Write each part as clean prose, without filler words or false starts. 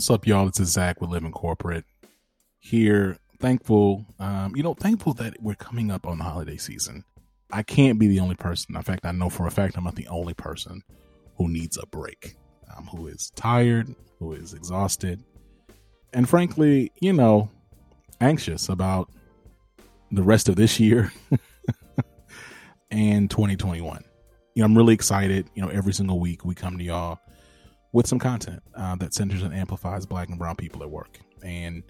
What's up, y'all? This is Zach with Living Corporate here. Thankful that we're coming up on the holiday season. I can't be the only person. In fact, I know for a fact I'm not the only person who needs a break, who is tired, who is exhausted, and frankly, anxious about the rest of this year and 2021. I'm really excited. Every single week we come to y'all with some content that centers and amplifies Black and Brown people at work. And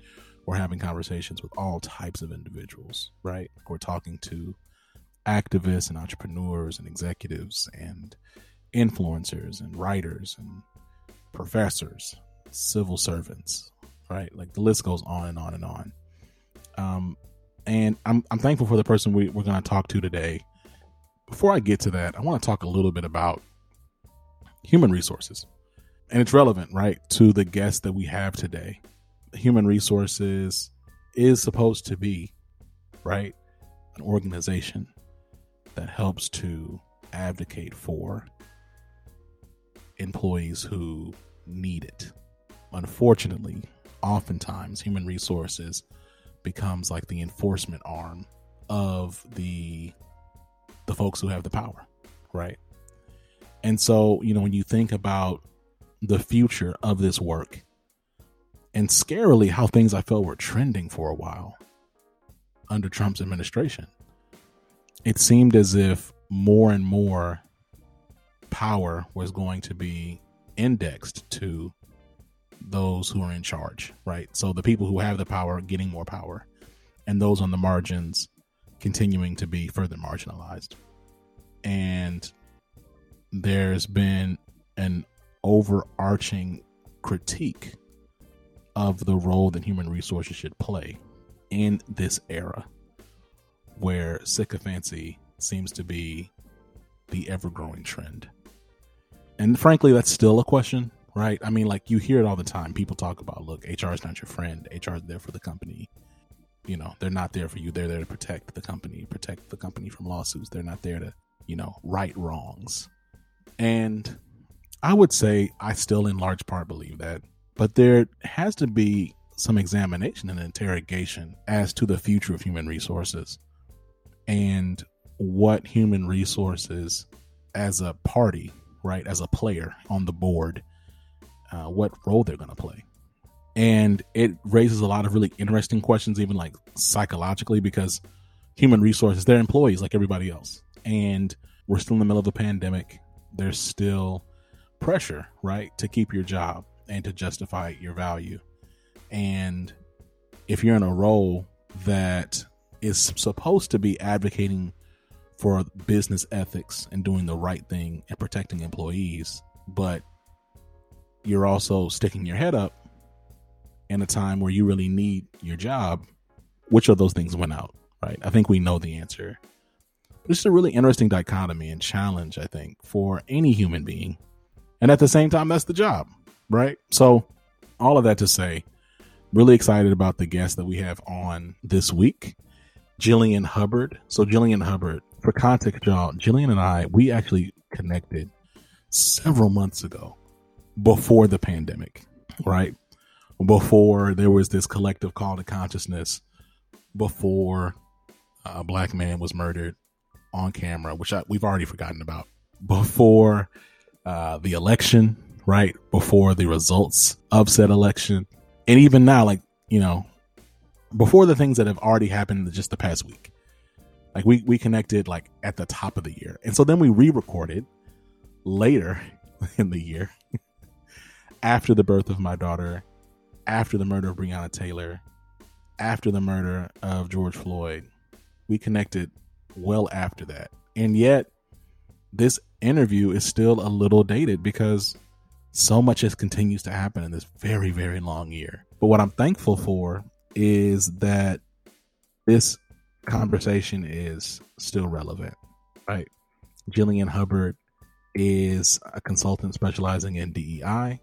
we're having conversations with all types of individuals, right? We're talking to activists and entrepreneurs and executives and influencers and writers and professors, civil servants, right? Like the list goes on and on and on. And I'm thankful for the person we're going to talk to today. Before I get to that, I want to talk a little bit about human resources, and it's relevant, right, to the guest that we have today. Human resources is supposed to be, right, an organization that helps to advocate for employees who need it. Unfortunately, oftentimes human resources becomes like the enforcement arm of the folks who have the power, right? And so, when you think about the future of this work and scarily how things I felt were trending for a while under Trump's administration, it seemed as if more and more power was going to be indexed to those who are in charge, right? So the people who have the power are getting more power, and those on the margins continuing to be further marginalized. And there's been an overarching critique of the role that human resources should play in this era where sycophancy seems to be the ever-growing trend. And frankly, that's still a question, right? You hear it all the time. People talk about, look, HR is not your friend. HR is there for the company. They're not there for you. They're there to protect the company from lawsuits. They're not there to, right wrongs. And I would say I still in large part believe that, but there has to be some examination and interrogation as to the future of human resources and what human resources as a party, right, as a player on the board, what role they're going to play. And it raises a lot of really interesting questions, even like psychologically, because human resources, they're employees like everybody else. And we're still in the middle of a pandemic. There's still pressure, right, to keep your job and to justify your value. And if you're in a role that is supposed to be advocating for business ethics and doing the right thing and protecting employees, but you're also sticking your head up in a time where you really need your job, which of those things went out, right? I think we know the answer. But it's a really interesting dichotomy and challenge, I think, for any human being. And at the same time, that's the job, right? So all of that to say, really excited about the guest that we have on this week, Jillian Hubbard. So Jillian Hubbard, for context, y'all, Jillian and I, we actually connected several months ago before the pandemic, right? Before there was this collective call to consciousness, before a Black man was murdered on camera, which we've already forgotten about, before the election, right? Before the results of said election. And even now, before the things that have already happened just the past week, like we connected like at the top of the year. And so then we re-recorded later in the year after the birth of my daughter, after the murder of Breonna Taylor, after the murder of George Floyd. We connected well after that. And yet this interview is still a little dated because so much just continues to happen in this very, very long year. But what I'm thankful for is that this conversation is still relevant, right? Jillian Hubbard is a consultant specializing in DEI,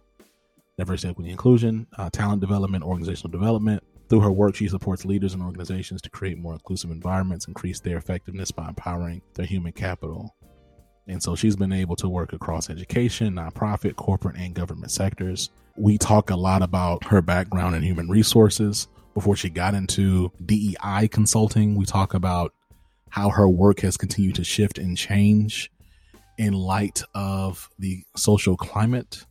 diversity, equity, inclusion, talent development, organizational development. Through her work, she supports leaders and organizations to create more inclusive environments, increase their effectiveness by empowering their human capital. And so she's been able to work across education, nonprofit, corporate, and government sectors. We talk a lot about her background in human resources before she got into DEI consulting. We talk about how her work has continued to shift and change in light of the social climate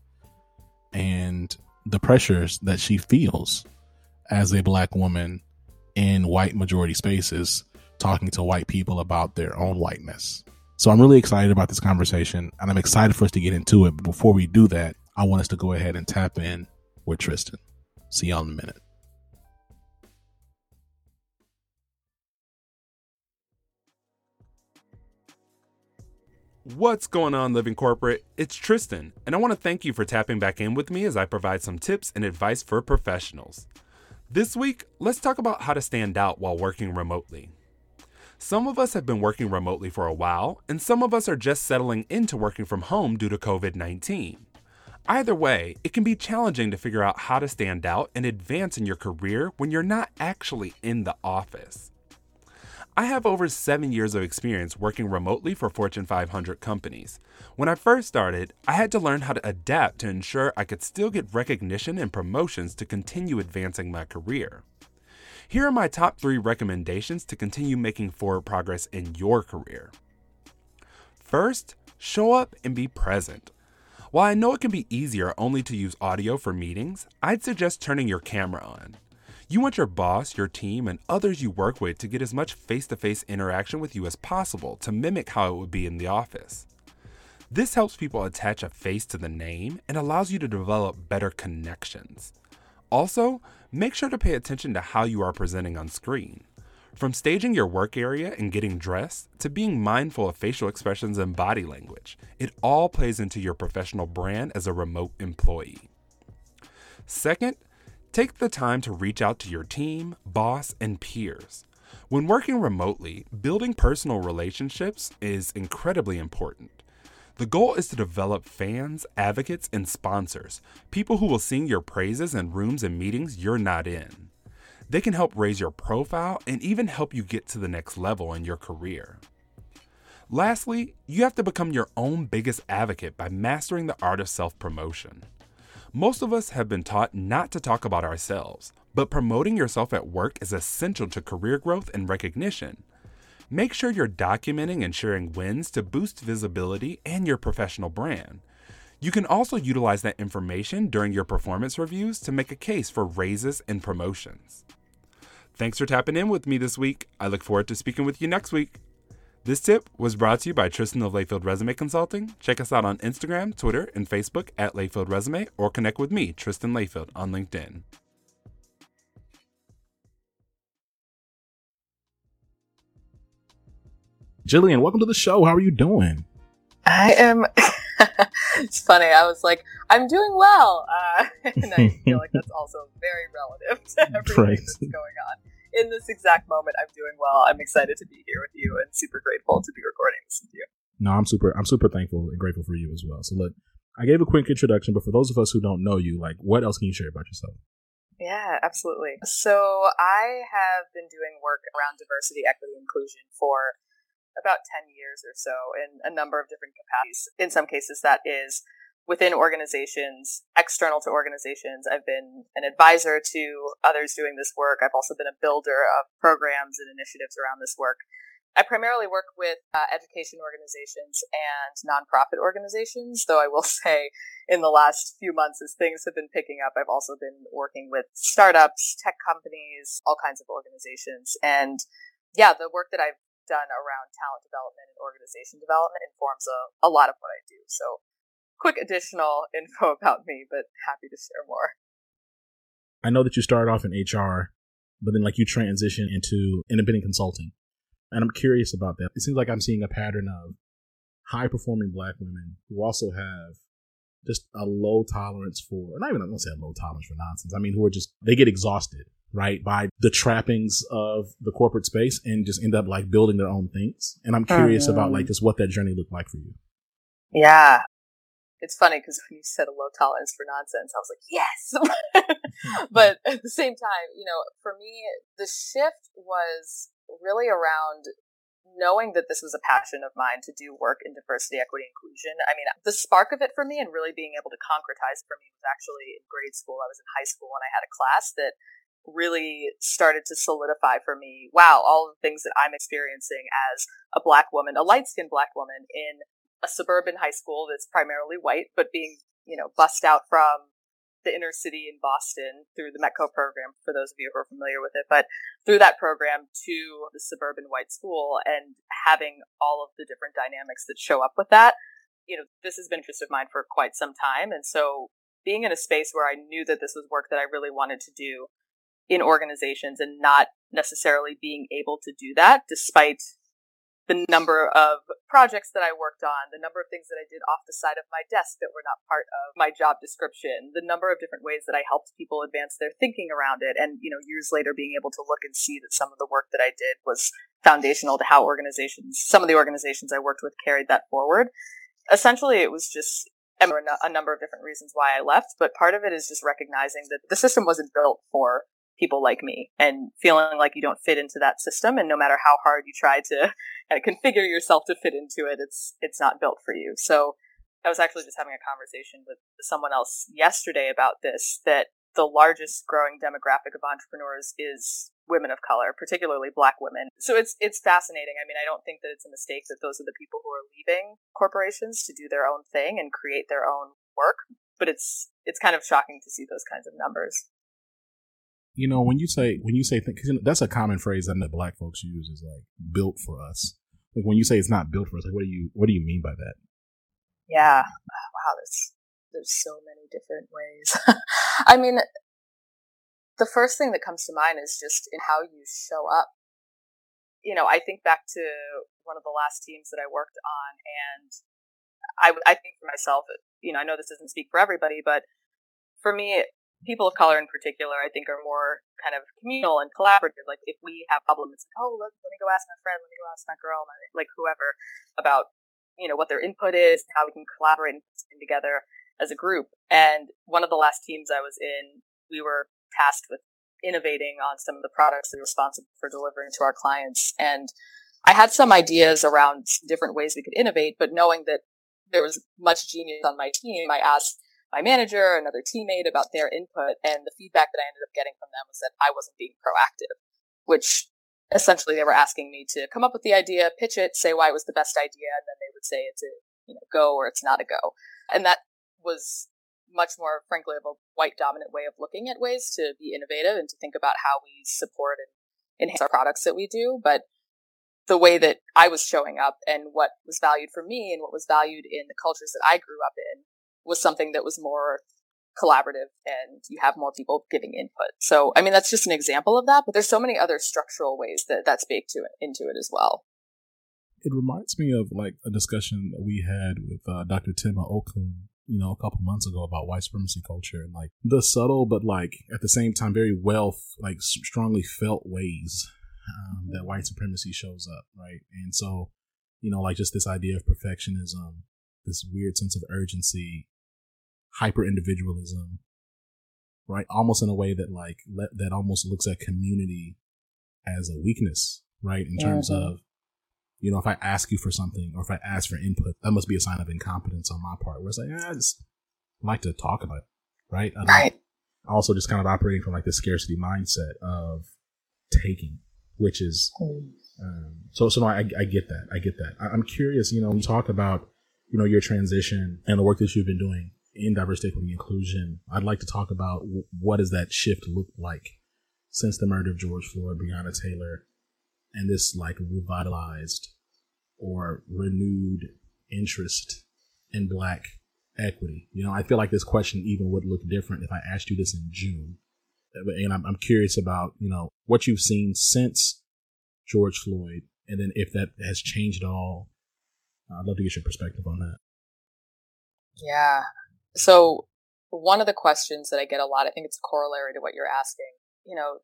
and the pressures that she feels as a Black woman in white majority spaces, talking to white people about their own whiteness. So I'm really excited about this conversation, and I'm excited for us to get into it. But before we do that, I want us to go ahead and tap in with Tristan. See y'all in a minute. What's going on, Living Corporate? It's Tristan, and I want to thank you for tapping back in with me as I provide some tips and advice for professionals. This week, let's talk about how to stand out while working remotely. Some of us have been working remotely for a while, and some of us are just settling into working from home due to COVID-19. Either way, it can be challenging to figure out how to stand out and advance in your career when you're not actually in the office. I have over 7 years of experience working remotely for Fortune 500 companies. When I first started, I had to learn how to adapt to ensure I could still get recognition and promotions to continue advancing my career. Here are my top 3 recommendations to continue making forward progress in your career. First, show up and be present. While I know it can be easier only to use audio for meetings, I'd suggest turning your camera on. You want your boss, your team, and others you work with to get as much face-to-face interaction with you as possible to mimic how it would be in the office. This helps people attach a face to the name and allows you to develop better connections. Also, make sure to pay attention to how you are presenting on screen. From staging your work area and getting dressed to being mindful of facial expressions and body language, it all plays into your professional brand as a remote employee. Second, take the time to reach out to your team, boss, and peers. When working remotely, building personal relationships is incredibly important. The goal is to develop fans, advocates, and sponsors, people who will sing your praises in rooms and meetings you're not in. They can help raise your profile and even help you get to the next level in your career. Lastly, you have to become your own biggest advocate by mastering the art of self-promotion. Most of us have been taught not to talk about ourselves, but promoting yourself at work is essential to career growth and recognition. Make sure you're documenting and sharing wins to boost visibility and your professional brand. You can also utilize that information during your performance reviews to make a case for raises and promotions. Thanks for tapping in with me this week. I look forward to speaking with you next week. This tip was brought to you by Tristan of Layfield Resume Consulting. Check us out on Instagram, Twitter, and Facebook at Layfield Resume, or connect with me, Tristan Layfield, on LinkedIn. Jillian, welcome to the show. How are you doing? I am. It's funny. I was like, I'm doing well. And I feel like that's also very relative to everything that's going on. In this exact moment, I'm doing well. I'm excited to be here with you and super grateful to be recording this with you. No, I'm super thankful and grateful for you as well. So look, I gave a quick introduction, but for those of us who don't know you, like, what else can you share about yourself? Yeah, absolutely. So I have been doing work around diversity, equity, inclusion for about 10 years or so in a number of different capacities. In some cases, that is within organizations, external to organizations. I've been an advisor to others doing this work. I've also been a builder of programs and initiatives around this work. I primarily work with education organizations and nonprofit organizations, though I will say in the last few months, as things have been picking up, I've also been working with startups, tech companies, all kinds of organizations. And yeah, the work that I've done around talent development and organization development informs a lot of what I do. So quick additional info about me, but happy to share more. I know that you started off in HR, but then like you transitioned into independent consulting. And I'm curious about that. It seems like I'm seeing a pattern of high-performing Black women who also have just a low tolerance for, not even, I'm going to say a low tolerance for nonsense. I mean, who are just, they get exhausted, right, by the trappings of the corporate space and just end up like building their own things. And I'm curious about like just what that journey looked like for you. Yeah. It's funny because when you said a low tolerance for nonsense, I was like, yes. But at the same time, you know, for me, the shift was really around knowing that this was a passion of mine to do work in diversity, equity, inclusion, I mean, the spark of it for me and really being able to concretize for me was actually in grade school. I was in high school and I had a class that really started to solidify for me, wow, all the things that I'm experiencing as a Black woman, a light-skinned Black woman in a suburban high school that's primarily white, but being, bussed out from the inner city in Boston through the Metco program, for those of you who are familiar with it, but through that program to the suburban white school and having all of the different dynamics that show up with that, this has been an interest of mine for quite some time. And so being in a space where I knew that this was work that I really wanted to do in organizations and not necessarily being able to do that, despite the number of projects that I worked on, the number of things that I did off the side of my desk that were not part of my job description, the number of different ways that I helped people advance their thinking around it. And, years later, being able to look and see that some of the work that I did was foundational to how some of the organizations I worked with carried that forward. Essentially, it was just a number of different reasons why I left. But part of it is just recognizing that the system wasn't built for people like me and feeling like you don't fit into that system. And no matter how hard you try to configure yourself to fit into it, it's not built for you. So I was actually just having a conversation with someone else yesterday about this, that the largest growing demographic of entrepreneurs is women of color, particularly Black women. So it's fascinating. I mean, I don't think that it's a mistake that those are the people who are leaving corporations to do their own thing and create their own work. But it's kind of shocking to see those kinds of numbers. When you say things, that's a common phrase that Black folks use, is like built for us. Like when you say it's not built for us, like what do you mean by that? Yeah. Wow. There's so many different ways. I mean, the first thing that comes to mind is just in how you show up. I think back to one of the last teams that I worked on, and I think for myself, I know this doesn't speak for everybody, but for me, people of color in particular, I think, are more kind of communal and collaborative. Like if we have problems, it's like, oh, let me go ask my friend, let me go ask my girl, like whoever, about, what their input is, how we can collaborate and put together as a group. And one of the last teams I was in, we were tasked with innovating on some of the products that we were responsible for delivering to our clients. And I had some ideas around different ways we could innovate, but knowing that there was much genius on my team, I asked my manager, another teammate, about their input, and the feedback that I ended up getting from them was that I wasn't being proactive, which essentially they were asking me to come up with the idea, pitch it, say why it was the best idea, and then they would say it's a go or it's not a go. And that was much more, frankly, of a white dominant way of looking at ways to be innovative and to think about how we support and enhance our products that we do. But the way that I was showing up and what was valued for me and what was valued in the cultures that I grew up in was something that was more collaborative and you have more people giving input. So, I mean, that's just an example of that, but there's so many other structural ways that's baked into it as well. It reminds me of like a discussion that we had with Dr. Tema Okun, a couple months ago about white supremacy culture and like the subtle, but like at the same time, very well, like strongly felt ways that white supremacy shows up. Right. And so, like just this idea of perfectionism, this weird sense of urgency, hyper-individualism, right? Almost in a way that that almost looks at community as a weakness, right? In terms of, if I ask you for something or if I ask for input, that must be a sign of incompetence on my part. Where it's like, I just like to talk about it, right? Right. Also just kind of operating from like the scarcity mindset of taking, which is, I get that. I'm curious, when you talk about, your transition and the work that you've been doing in diversity, equity, inclusion, I'd like to talk about what does that shift look like since the murder of George Floyd, Breonna Taylor, and this like revitalized or renewed interest in Black equity. I feel like this question even would look different if I asked you this in June. And I'm curious about, what you've seen since George Floyd, and then if that has changed at all. I'd love to get your perspective on that. Yeah. So one of the questions that I get a lot, I think it's a corollary to what you're asking.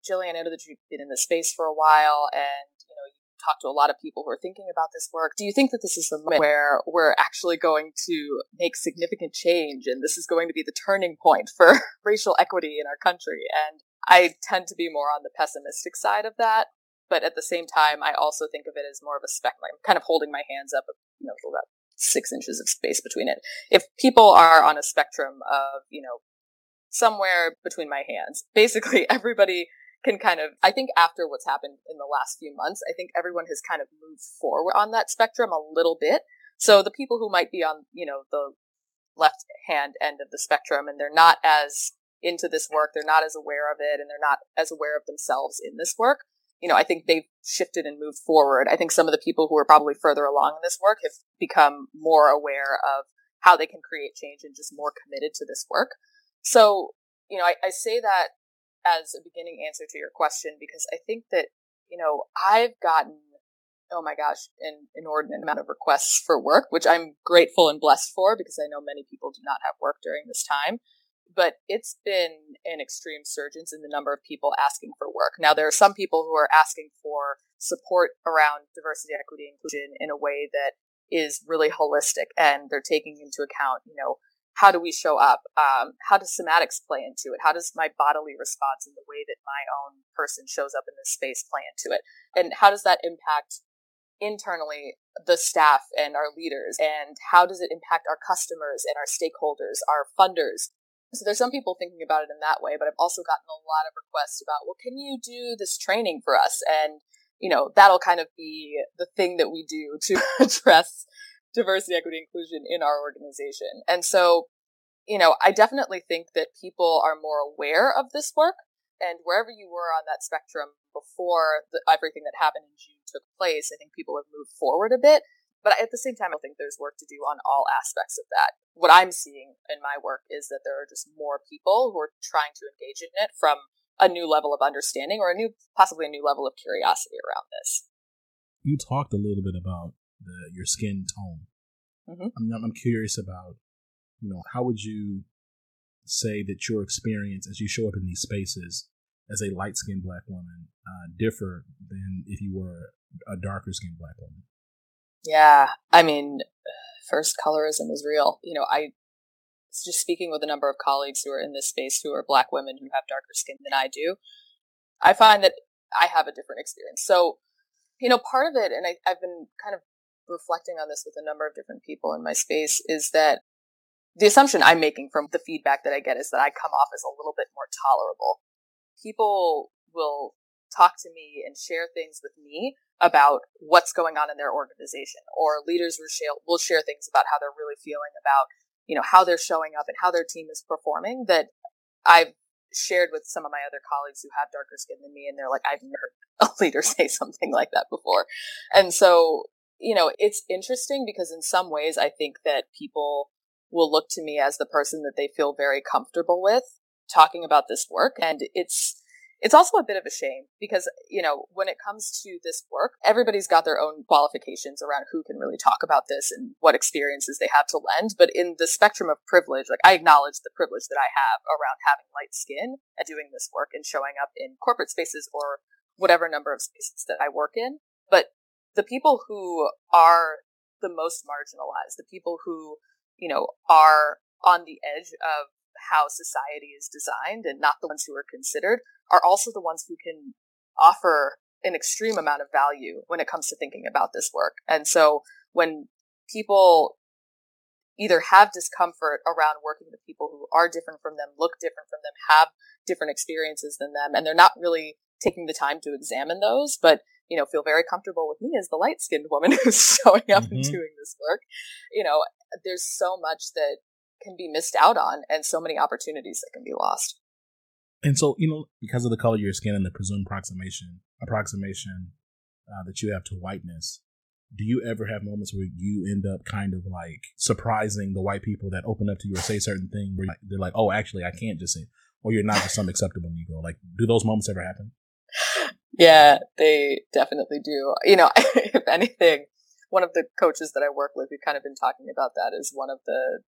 Jillian, I know that you've been in this space for a while and, you talk to a lot of people who are thinking about this work. Do you think that this is the moment where we're actually going to make significant change and this is going to be the turning point for racial equity in our country? And I tend to be more on the pessimistic side of that. But at the same time, I also think of it as more of a spec. Like I'm kind of holding my hands up, you know, about 6 inches of space between it. If people are on a spectrum of, you know, somewhere between my hands, basically everybody can kind of, I think after what's happened in the last few months, I think everyone has kind of moved forward on that spectrum a little bit. So the people who might be on, you know, the left hand end of the spectrum and they're not as into this work, they're not as aware of it, and they're not as aware of themselves in this work, you know, I think they've shifted and moved forward. I think some of the people who are probably further along in this work have become more aware of how they can create change and just more committed to this work. So, you know, I say that as a beginning answer to your question, because I think that, you know, I've gotten, oh my gosh, an inordinate amount of requests for work, which I'm grateful and blessed for because I know many people do not have work during this time. But it's been an extreme surge in the number of people asking for work. Now, there are some people who are asking for support around diversity, equity, inclusion in a way that is really holistic, and they're taking into account, you know, how do we show up? How does somatics play into it? How does my bodily response and the way that my own person shows up in this space play into it? And how does that impact internally the staff and our leaders? And how does it impact our customers and our stakeholders, our funders? So there's some people thinking about it in that way, but I've also gotten a lot of requests about, well, can you do this training for us? And, you know, that'll kind of be the thing that we do to address diversity, equity, inclusion in our organization. And so, you know, I definitely think that people are more aware of this work, and wherever you were on that spectrum before everything that happened in June took place, I think people have moved forward a bit. But at the same time, I think there's work to do on all aspects of that. What I'm seeing in my work is that there are just more people who are trying to engage in it from a new level of understanding or possibly a new level of curiosity around this. You talked a little bit about your skin tone. Mm-hmm. I'm curious about, you know, how would you say that your experience as you show up in these spaces as a light-skinned Black woman differ than if you were a darker-skinned Black woman? Yeah, I mean, first, colorism is real. You know, I was just speaking with a number of colleagues who are in this space who are Black women who have darker skin than I do. I find that I have a different experience. So, you know, part of it, and I've been kind of reflecting on this with a number of different people in my space, is that the assumption I'm making from the feedback that I get is that I come off as a little bit more tolerable. People will talk to me and share things with me about what's going on in their organization, or leaders will share things about how they're really feeling about, you know, how they're showing up and how their team is performing, that I've shared with some of my other colleagues who have darker skin than me, and they're like, I've never heard a leader say something like that before. And so, you know, it's interesting because in some ways I think that people will look to me as the person that they feel very comfortable with talking about this work, and it's also a bit of a shame because, you know, when it comes to this work, everybody's got their own qualifications around who can really talk about this and what experiences they have to lend. But in the spectrum of privilege, like I acknowledge the privilege that I have around having light skin and doing this work and showing up in corporate spaces or whatever number of spaces that I work in. But the people who are the most marginalized, the people who, you know, are on the edge of how society is designed and not the ones who are considered, are also the ones who can offer an extreme amount of value when it comes to thinking about this work. And so when people either have discomfort around working with people who are different from them, look different from them, have different experiences than them, and they're not really taking the time to examine those, but, you know, feel very comfortable with me as the light-skinned woman who's showing up and doing this work, you know, there's so much that can be missed out on and so many opportunities that can be lost. And so, you know, because of the color of your skin and the presumed approximation that you have to whiteness, do you ever have moments where you end up kind of like surprising the white people that open up to you or say certain things where they're like, oh, actually, I can't just say, or you're not just some acceptable Negro? Like, do those moments ever happen? Yeah, they definitely do. You know, if anything, one of the coaches that I work with, we've kind of been talking about that as one of the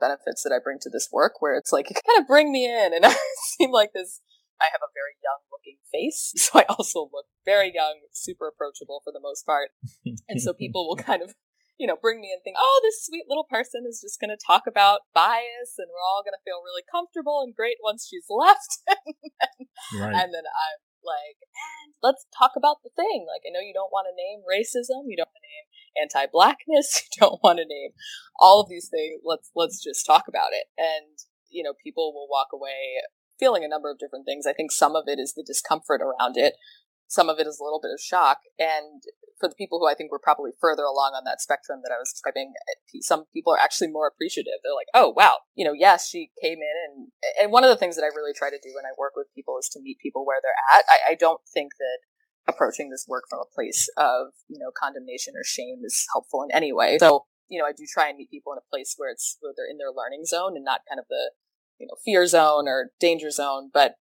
benefits that I bring to this work, where it's like, you kind of bring me in, and I seem like this, I have a very young looking face, so I also look very young, super approachable for the most part, and so people will kind of, you know, bring me in, think, oh, this sweet little person is just going to talk about bias, and we're all going to feel really comfortable and great once she's left, and then I'm like, and let's talk about the thing. Like, I know you don't want to name racism, you don't want to name anti-blackness, you don't want to name all of these things. Let's just talk about it. And, you know, people will walk away feeling a number of different things. I think some of it is the discomfort around it. Some of it is a little bit of shock. And for the people who I think were probably further along on that spectrum that I was describing, some people are actually more appreciative. They're like, oh, wow, you know, yes, she came in. And one of the things that I really try to do when I work with people is to meet people where they're at. I don't think that approaching this work from a place of, you know, condemnation or shame is helpful in any way. So, you know, I do try and meet people in a place where it's, where they're in their learning zone and not kind of the, you know, fear zone or danger zone. But,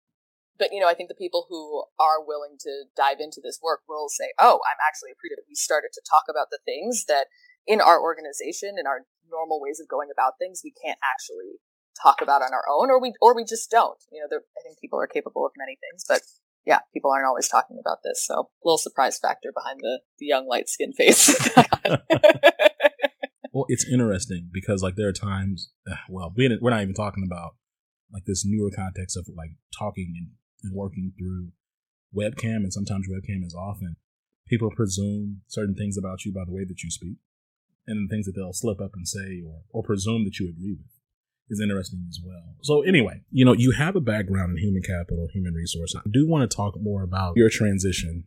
you know, I think the people who are willing to dive into this work will say, oh, I'm actually appreciative. We started to talk about the things that in our organization, in our normal ways of going about things, we can't actually talk about on our own, or we just don't. You know, I think people are capable of many things, but yeah, people aren't always talking about this. So a little surprise factor behind the young light skin face. Well, it's interesting because like there are times, well, we're not even talking about like this newer context of like talking and working through webcam, and sometimes webcam is often people presume certain things about you by the way that you speak, and the things that they'll slip up and say or presume that you agree with is interesting as well. So anyway, you know, you have a background in human capital, human resources. I do want to talk more about your transition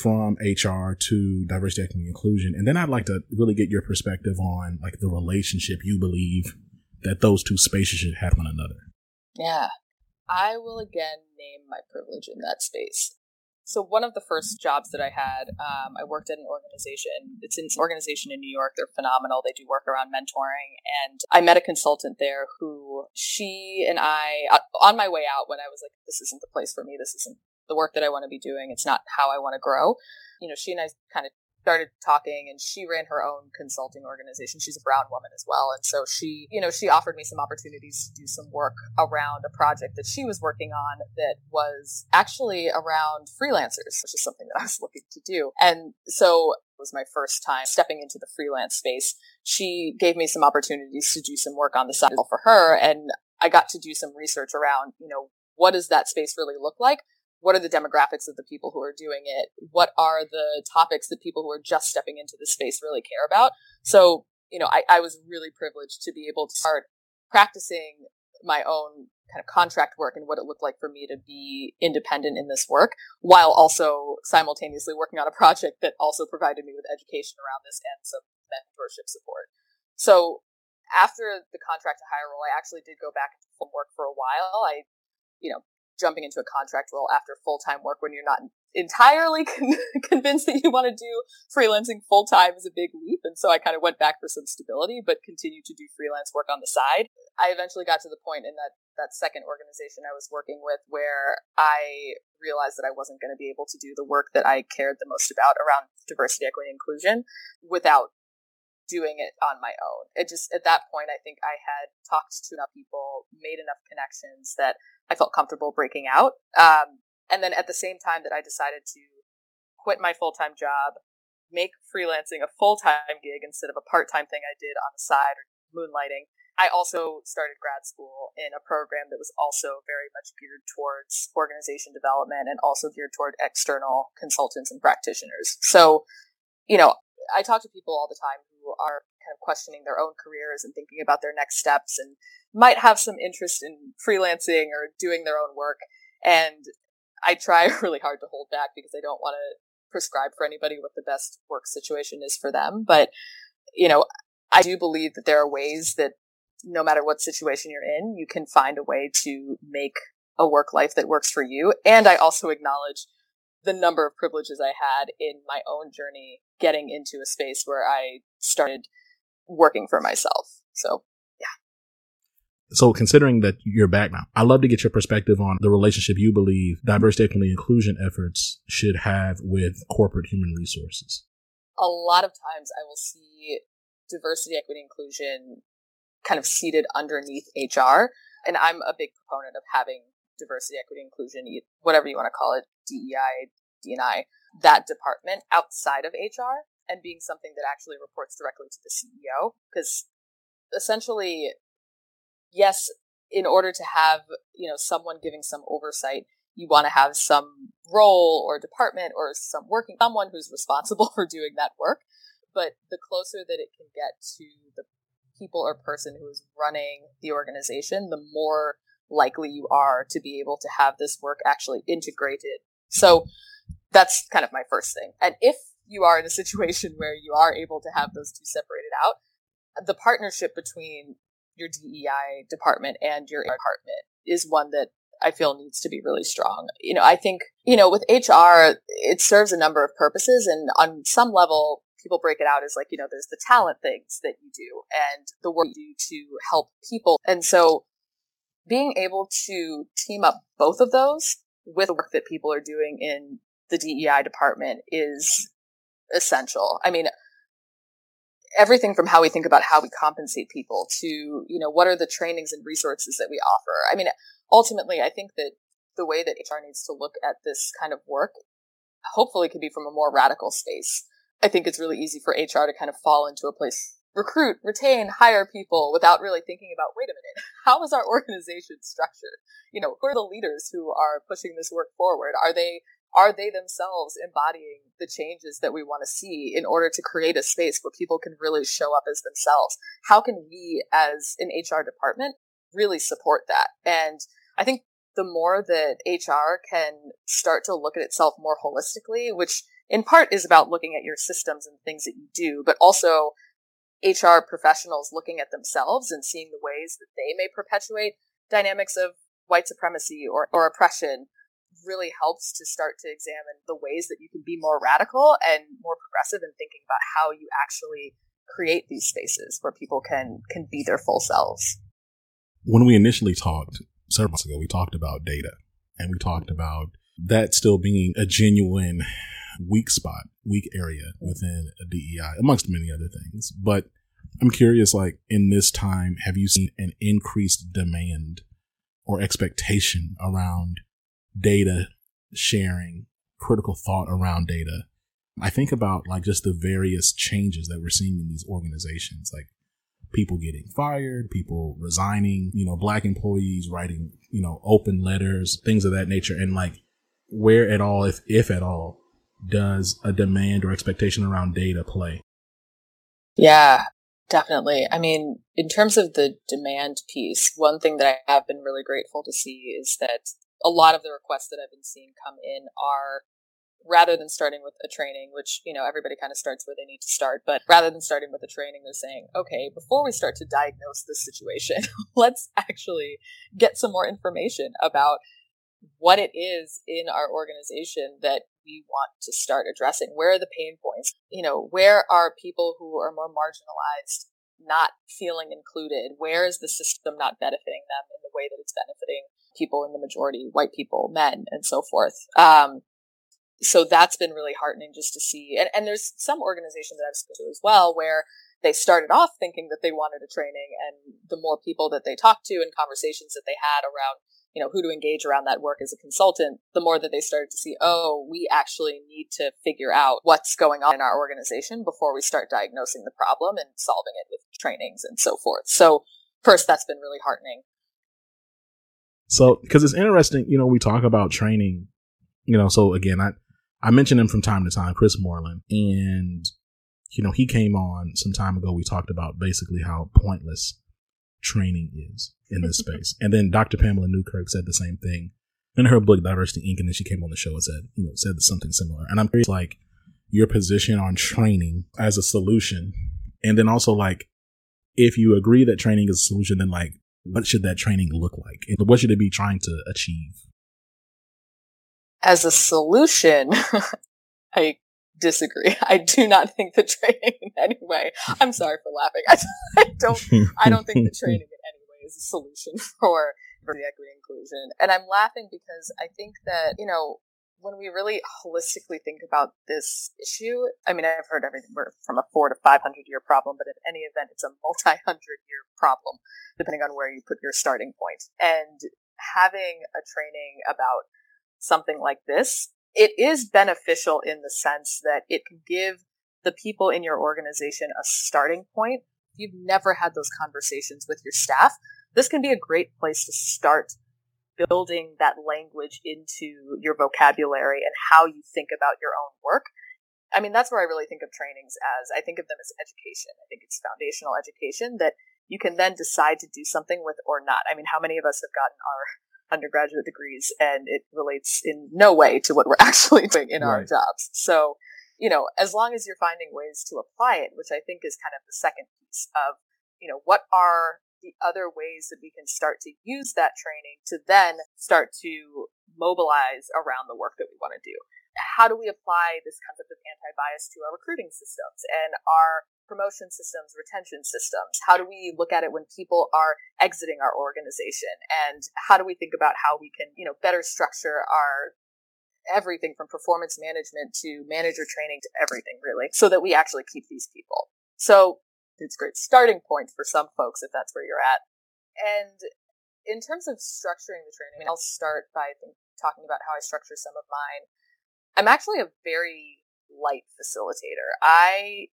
from HR to diversity, equity, and inclusion. And then I'd like to really get your perspective on like the relationship you believe that those two spaces should have one another. Yeah, I will again name my privilege in that space. So one of the first jobs that I had, I worked at an organization. It's an organization in New York. They're phenomenal. They do work around mentoring. And I met a consultant there who she and I, on my way out when I was like, this isn't the place for me. This isn't the work that I want to be doing. It's not how I want to grow. You know, she and I kind of started talking, and she ran her own consulting organization. She's a brown woman as well. And so she offered me some opportunities to do some work around a project that she was working on that was actually around freelancers, which is something that I was looking to do. And so it was my first time stepping into the freelance space. She gave me some opportunities to do some work on the side for her. And I got to do some research around, you know, what does that space really look like? What are the demographics of the people who are doing it? What are the topics that people who are just stepping into the space really care about? So, you know, I was really privileged to be able to start practicing my own kind of contract work and what it looked like for me to be independent in this work, while also simultaneously working on a project that also provided me with education around this and some mentorship support. So after the contract to hire role, I actually did go back to full work for a while. Jumping into a contract role after full-time work when you're not entirely convinced that you want to do freelancing full-time is a big leap. And so I kind of went back for some stability, but continued to do freelance work on the side. I eventually got to the point in that second organization I was working with where I realized that I wasn't going to be able to do the work that I cared the most about around diversity, equity, and inclusion without doing it on my own. It just, at that point, I think I had talked to enough people, made enough connections that I felt comfortable breaking out. And then at the same time that I decided to quit my full-time job, make freelancing a full-time gig instead of a part-time thing I did on the side or moonlighting, I also started grad school in a program that was also very much geared towards organization development and also geared toward external consultants and practitioners. So, you know, I talk to people all the time who are kind of questioning their own careers and thinking about their next steps and might have some interest in freelancing or doing their own work. And I try really hard to hold back because I don't want to prescribe for anybody what the best work situation is for them. But, you know, I do believe that there are ways that no matter what situation you're in, you can find a way to make a work life that works for you. And I also acknowledge the number of privileges I had in my own journey getting into a space where I started working for myself. So, yeah. So considering that your background, I'd love to get your perspective on the relationship you believe diversity, equity, inclusion efforts should have with corporate human resources. A lot of times I will see diversity, equity, inclusion kind of seated underneath HR. And I'm a big proponent of having diversity, equity, inclusion, whatever you want to call it, DEI, D&I, that department outside of HR and being something that actually reports directly to the CEO. Because essentially, yes, in order to have, you know, someone giving some oversight, you want to have some role or department or someone who's responsible for doing that work. But the closer that it can get to the people or person who is running the organization, the more likely you are to be able to have this work actually integrated. So that's kind of my first thing. And if you are in a situation where you are able to have those two separated out, the partnership between your DEI department and your department is one that I feel needs to be really strong. You know, I think, you know, with HR, it serves a number of purposes. And on some level, people break it out as like, you know, there's the talent things that you do and the work you do to help people. And so being able to team up both of those with the work that people are doing in the DEI department is essential. I mean, everything from how we think about how we compensate people to, you know, what are the trainings and resources that we offer. I mean, ultimately, I think that the way that HR needs to look at this kind of work hopefully could be from a more radical space. I think it's really easy for HR to kind of fall into a place, recruit, retain, hire people without really thinking about, wait a minute, how is our organization structured? You know, who are the leaders who are pushing this work forward? Are they themselves embodying the changes that we want to see in order to create a space where people can really show up as themselves? How can we as an HR department really support that? And I think the more that HR can start to look at itself more holistically, which in part is about looking at your systems and things that you do, but also HR professionals looking at themselves and seeing the ways that they may perpetuate dynamics of white supremacy or oppression really helps to start to examine the ways that you can be more radical and more progressive in thinking about how you actually create these spaces where people can be their full selves. When we initially talked several months ago, we talked about data, and we talked about that still being a genuine weak area within a DEI, amongst many other things. But I'm curious, like, in this time, have you seen an increased demand or expectation around data sharing, critical thought around data? I think about like just the various changes that we're seeing in these organizations, like people getting fired, people resigning, you know, Black employees writing, you know, open letters, things of that nature. And like, where at all, if at all, does a demand or expectation around data play? Yeah, definitely. I mean, in terms of the demand piece, one thing that I have been really grateful to see is that a lot of the requests that I've been seeing come in are, rather than starting with a training, which, you know, everybody kind of starts where they need to start, but rather than starting with a training, they're saying, okay, before we start to diagnose this situation, let's actually get some more information about what it is in our organization that we want to start addressing. Where are the pain points? You know, where are people who are more marginalized not feeling included? Where is the system not benefiting them in the way that it's benefiting people in the majority, white people, men, and so forth? So that's been really heartening just to see. And there's some organizations that I've spoken to as well where they started off thinking that they wanted a training, and the more people that they talked to and conversations that they had around, you know, who to engage around that work as a consultant, the more that they started to see, oh, we actually need to figure out what's going on in our organization before we start diagnosing the problem and solving it with trainings and so forth. So first, that's been really heartening. So, because it's interesting, you know, we talk about training, you know, so again, I mention him from time to time, Chris Moreland, and, you know, he came on some time ago. We talked about basically how pointless training is in this space. And then Dr. Pamela Newkirk said the same thing in her book, Diversity Inc. And then she came on the show and said, you know, said something similar. And I'm curious, like, your position on training as a solution. And then also, like, if you agree that training is a solution, then like, what should that training look like? And what should it be trying to achieve? As a solution, I disagree. I do not think the training in any way. I'm sorry for laughing. I don't think the training in any way is a solution for equity inclusion. And I'm laughing because I think that, you know, when we really holistically think about this issue, I mean, I've heard everything from a 400 to 500 year problem, but in any event, it's a multi-100-year problem, depending on where you put your starting point. And having a training about something like this, it is beneficial in the sense that it can give the people in your organization a starting point. If you've never had those conversations with your staff, this can be a great place to start building that language into your vocabulary and how you think about your own work. I mean, that's where I really think of trainings as. I think of them as education. I think it's foundational education that you can then decide to do something with or not. I mean, how many of us have gotten our undergraduate degrees and it relates in no way to what we're actually doing in our jobs? So, you know, as long as you're finding ways to apply it, which I think is kind of the second piece of, you know, what are the other ways that we can start to use that training to then start to mobilize around the work that we want to do? How do we apply this concept of anti-bias to our recruiting systems and our promotion systems, retention systems? How do we look at it when people are exiting our organization? And how do we think about how we can, you know, better structure our everything from performance management to manager training to everything, really, so that we actually keep these people? So it's a great starting point for some folks if that's where you're at. And in terms of structuring the training, I mean, I'll start by talking about how I structure some of mine. I'm actually a very light facilitator. I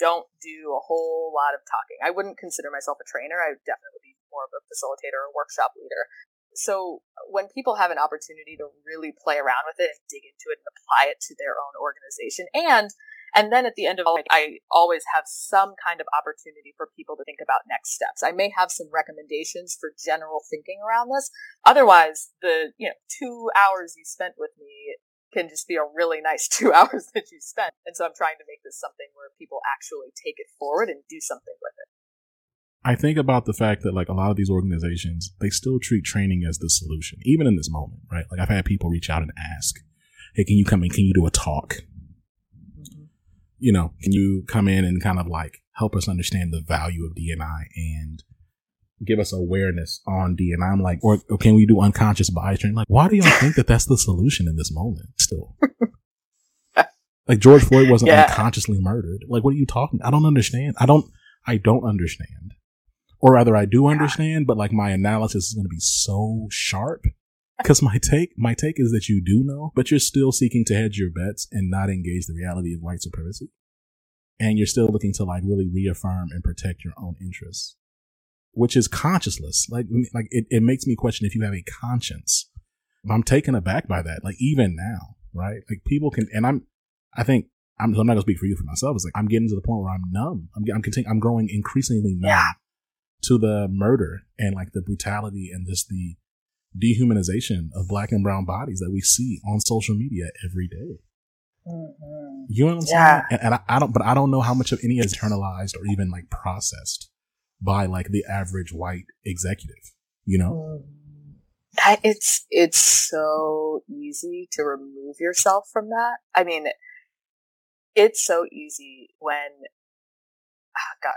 don't do a whole lot of talking. I wouldn't consider myself a trainer. I would definitely be more of a facilitator or workshop leader. So when people have an opportunity to really play around with it and dig into it and apply it to their own organization, and then at the end of all, I always have some kind of opportunity for people to think about next steps. I may have some recommendations for general thinking around this. Otherwise, the 2 hours you spent with me can just be a really nice 2 hours that you spent. And so I'm trying to make this something where people actually take it forward and do something with it. I think about the fact that, like, a lot of these organizations, they still treat training as the solution, even in this moment, right? Like, I've had people reach out and ask, hey, can you come in? Can you do a talk? Mm-hmm. You know, can you come in and kind of like help us understand the value of D&I and give us awareness on D? And I'm like, or can we do unconscious bias training? Like, why do y'all think that that's the solution in this moment still? Like, George Floyd wasn't unconsciously murdered. Like, what are you talking? I don't understand. I don't understand. Or rather, I do understand, but like my analysis is going to be so sharp because my take is that you do know, but you're still seeking to hedge your bets and not engage the reality of white supremacy. And you're still looking to like really reaffirm and protect your own interests, which is conscienceless. Like it makes me question if you have a conscience. I'm taken aback by that. Like, even now, right? Like, people can, and I'm not gonna speak for you, for myself. It's like, I'm getting to the point where I'm numb. I'm growing increasingly numb to the murder and like the brutality and just the dehumanization of black and brown bodies that we see on social media every day. Mm-hmm. You know what I'm saying? And I don't know how much of any is internalized or even like processed by like the average white executive, you know? It's so easy to remove yourself from that. I mean, it's so easy when,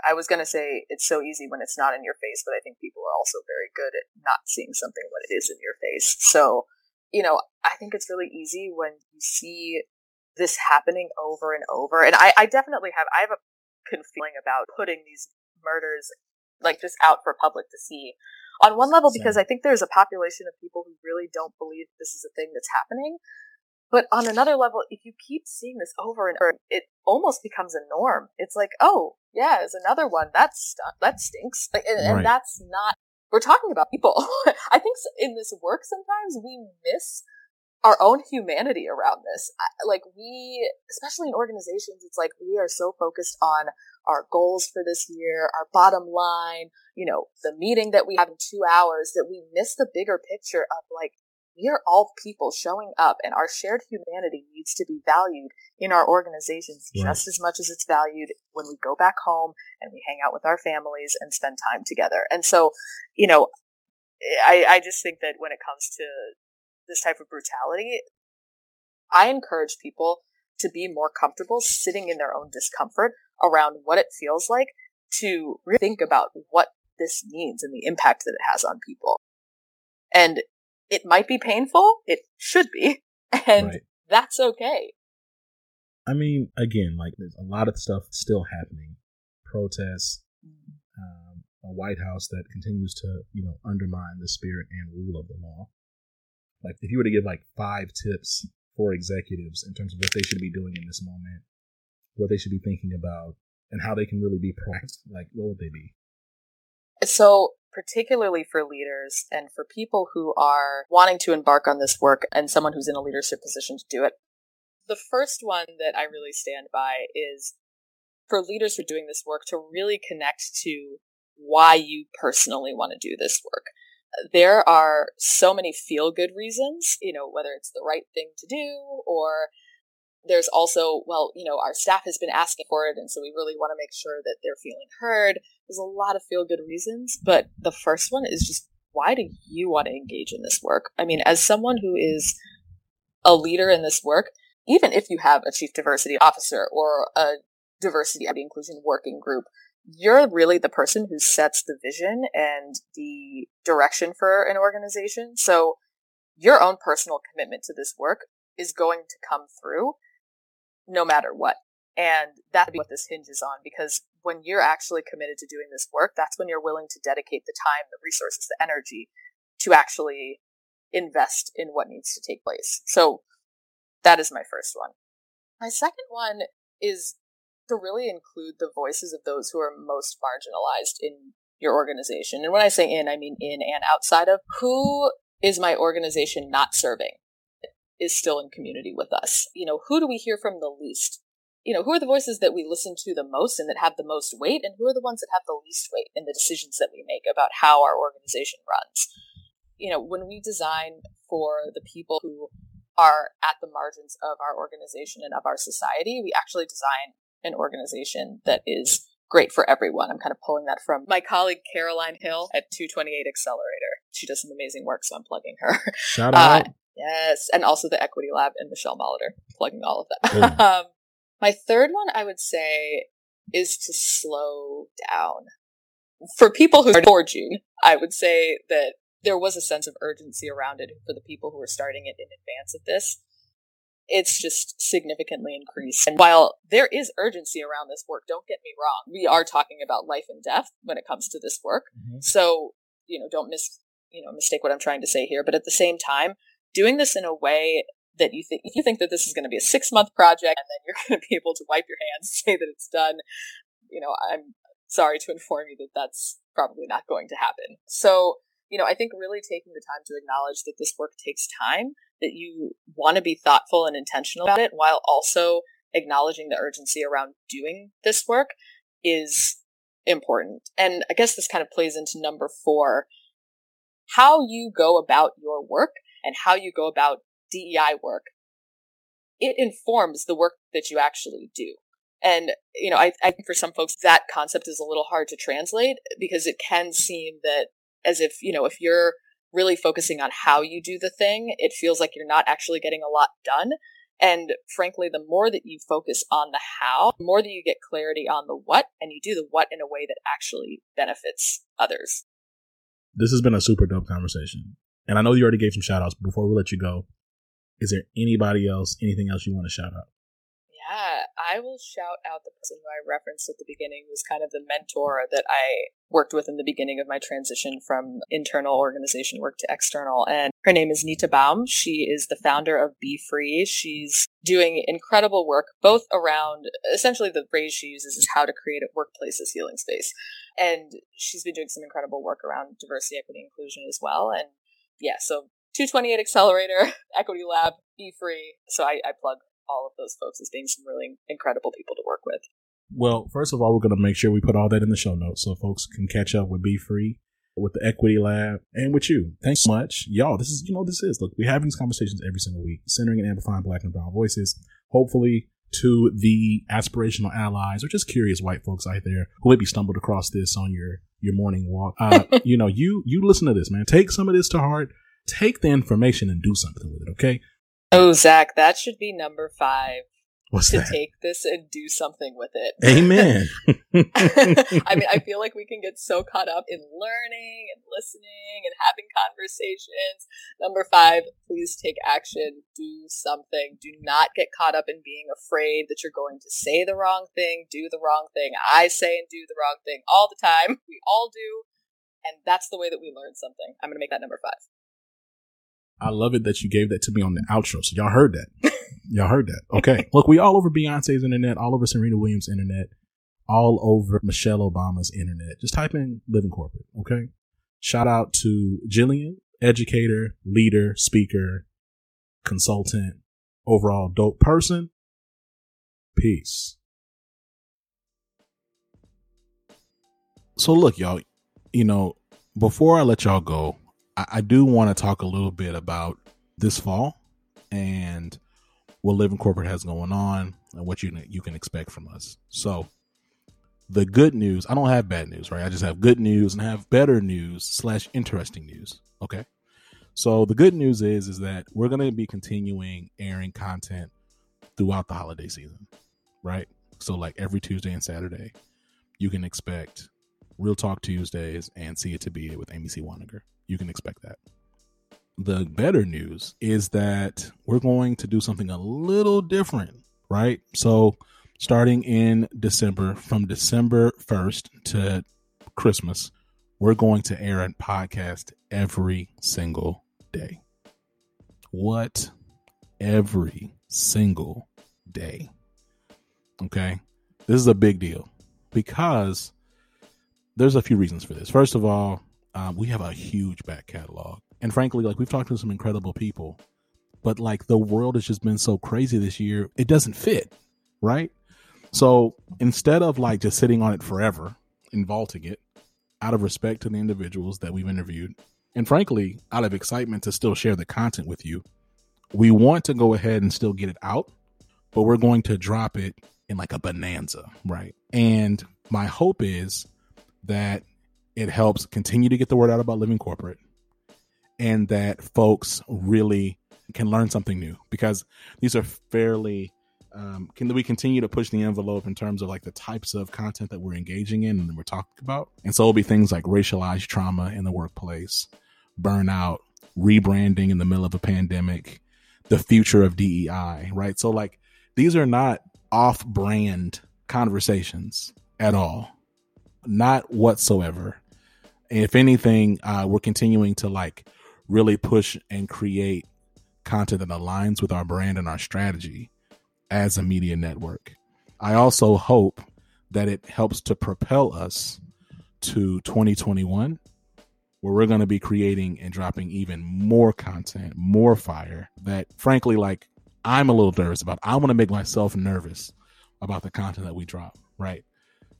I was going to say it's so easy when it's not in your face, but I think people are also very good at not seeing something when it is in your face. So, you know, I think it's really easy when you see this happening over and over. And I definitely have a feeling about putting these murders like just out for public to see on one level, because I think there's a population of people who really don't believe this is a thing that's happening. But on another level, if you keep seeing this over and over, it almost becomes a norm. It's like, oh yeah, there's another one that stinks, like, and that's not, we're talking about people. I think in this work sometimes we miss our own humanity around this. Like, we, especially in organizations, it's like we are so focused on our goals for this year, our bottom line, you know, the meeting that we have in 2 hours, that we miss the bigger picture of like, we are all people showing up and our shared humanity needs to be valued in our organizations just as much as it's valued when we go back home and we hang out with our families and spend time together. And so, you know, I just think that when it comes to this type of brutality, I encourage people to be more comfortable sitting in their own discomfort around what it feels like to really think about what this means and the impact that it has on people. And it might be painful. It should be. And that's okay. I mean, again, like, there's a lot of stuff still happening. Protests, a White House that continues to, you know, undermine the spirit and rule of the law. Like, if you were to give like 5 tips for executives in terms of what they should be doing in this moment, what they should be thinking about, and how they can really be proactive, like, what would they be? So particularly for leaders and for people who are wanting to embark on this work and someone who's in a leadership position to do it. The first one that I really stand by is for leaders who are doing this work to really connect to why you personally want to do this work. There are so many feel-good reasons, whether it's the right thing to do, or there's also, our staff has been asking for it, and so we really want to make sure that they're feeling heard. There's a lot of feel-good reasons, but the first one is just, why do you want to engage in this work? I mean, as someone who is a leader in this work, even if you have a chief diversity officer or a diversity and inclusion working group, you're really the person who sets the vision and the direction for an organization. So your own personal commitment to this work is going to come through no matter what. And that'd be what this hinges on, because when you're actually committed to doing this work, that's when you're willing to dedicate the time, the resources, the energy to actually invest in what needs to take place. So that is my first one. My second one is to really include the voices of those who are most marginalized in your organization. And when I say in, I mean in and outside of. Who is my organization not serving? Is still in community with us? Who do we hear from the least? Who are the voices that we listen to the most and that have the most weight? And who are the ones that have the least weight in the decisions that we make about how our organization runs? When we design for the people who are at the margins of our organization and of our society, we actually design an organization that is great for everyone. I'm kind of pulling that from my colleague, Caroline Hill at 228 Accelerator. She does some amazing work, so I'm plugging her. Shout out. Yes. And also the Equity Lab and Michelle Molitor, plugging all of that. Yeah. My third one, I would say, is to slow down. For people who started before June, I would say that there was a sense of urgency around it for the people who were starting it in advance of this. It's just significantly increased. And while there is urgency around this work, don't get me wrong, we are talking about life and death when it comes to this work. Mm-hmm. So, don't mistake what I'm trying to say here. But at the same time, doing this in a way that you think that this is going to be a 6-month project and then you're going to be able to wipe your hands and say that it's done. I'm sorry to inform you that that's probably not going to happen. So, I think really taking the time to acknowledge that this work takes time, that you want to be thoughtful and intentional about it while also acknowledging the urgency around doing this work is important. And I guess this kind of plays into number 4, how you go about your work and how you go about DEI work. It informs the work that you actually do. And, I think for some folks, that concept is a little hard to translate because it can seem that as if, if you're really focusing on how you do the thing, it feels like you're not actually getting a lot done. And frankly, the more that you focus on the how, the more that you get clarity on the what, and you do the what in a way that actually benefits others. This has been a super dope conversation. And I know you already gave some shout outs, but before we let you go, is there anything else you want to shout out? Yeah, I will shout out the person who I referenced at the beginning, who's kind of the mentor that I worked with in the beginning of my transition from internal organization work to external. And her name is Nita Baum. She is the founder of Be Free. She's doing incredible work, both around, essentially the phrase she uses is how to create a workplace as healing space. And she's been doing some incredible work around diversity, equity, inclusion as well. And yeah, so 228 Accelerator, Equity Lab, Be Free. So I plug all of those folks as being some really incredible people to work with. Well, first of all, we're going to make sure we put all that in the show notes so folks can catch up with Be Free, with the Equity Lab, and with you. Thanks so much. Y'all, this is, look, we're having these conversations every single week, centering and amplifying Black and brown voices, hopefully to the aspirational allies or just curious white folks out there who maybe stumbled across this on your morning walk. You listen to this, man. Take some of this to heart. Take the information and do something with it, okay? Oh, Zach, that should be number 5. What's that? To take this and do something with it. Amen. I mean, I feel like we can get so caught up in learning and listening and having conversations. Number 5, please take action. Do something. Do not get caught up in being afraid that you're going to say the wrong thing, do the wrong thing. I say and do the wrong thing all the time. We all do. And that's the way that we learn something. I'm going to make that number 5. I love it that you gave that to me on the outro. So y'all heard that. Okay. Look, we all over Beyonce's internet, all over Serena Williams' internet, all over Michelle Obama's internet. Just type in Living Corporate. Okay. Shout out to Jillian, educator, leader, speaker, consultant, overall dope person. Peace. So look, y'all, you know, before I let y'all go, I do want to talk a little bit about this fall and what Living Corporate has going on and what you can expect from us. So the good news, I don't have bad news, right? I just have good news and have better news / interesting news. Okay. So the good news is that we're going to be continuing airing content throughout the holiday season, right? So like every Tuesday and Saturday, you can expect Real Talk Tuesdays and See It To Be It with Amy C. Wanninger. You can expect that. The better news is that we're going to do something a little different, right? So starting in December, from December 1st to Christmas, we're going to air a podcast every single day. What? Every single day. Okay. This is a big deal because there's a few reasons for this. First of all, we have a huge back catalog. And frankly, like, we've talked to some incredible people, but like the world has just been so crazy this year, it doesn't fit, right? So instead of like just sitting on it forever and vaulting it, out of respect to the individuals that we've interviewed, and frankly, out of excitement to still share the content with you, we want to go ahead and still get it out, but we're going to drop it in like a bonanza, right? And my hope is that it helps continue to get the word out about Living Corporate and that folks really can learn something new, because these are fairly, can we continue to push the envelope in terms of like the types of content that we're engaging in and that we're talking about. And so it'll be things like racialized trauma in the workplace, burnout, rebranding in the middle of a pandemic, the future of DEI, right? So like, these are not off brand conversations at all. Not whatsoever. If anything, we're continuing to like really push and create content that aligns with our brand and our strategy as a media network. I also hope that it helps to propel us to 2021, where we're going to be creating and dropping even more content, more fire that frankly, like, I'm a little nervous about. I want to make myself nervous about the content that we drop, right?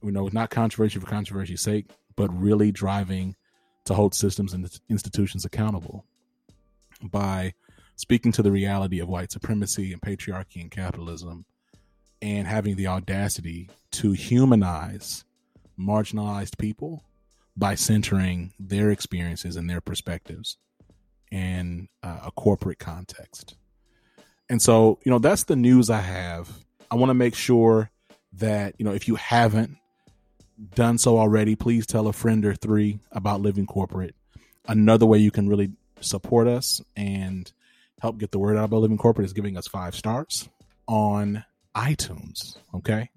We know it's not controversy for controversy's sake, but really driving to hold systems and institutions accountable by speaking to the reality of white supremacy and patriarchy and capitalism, and having the audacity to humanize marginalized people by centering their experiences and their perspectives in a corporate context. And so, you know, that's the news I have. I want to make sure that, you know, if you haven't done so already, please tell a friend or three about Living Corporate. Another way you can really support us and help get the word out about Living Corporate is giving us 5 stars on iTunes. Okay.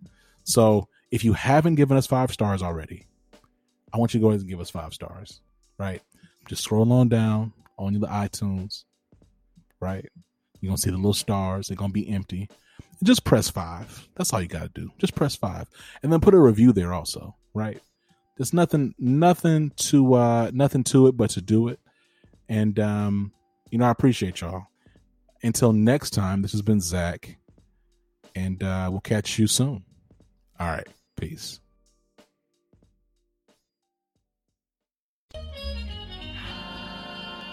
So if you haven't given us 5 stars already, I want you to go ahead and give us 5 stars, right? Just scroll on down on the iTunes, right? You're going to see the little stars. They're going to be empty. Just press 5. That's all you got to do. Just press 5 and then put a review there also. Right. There's nothing to it, but to do it. And, you know, I appreciate y'all. Until next time, this has been Zach, and we'll catch you soon. All right. Peace.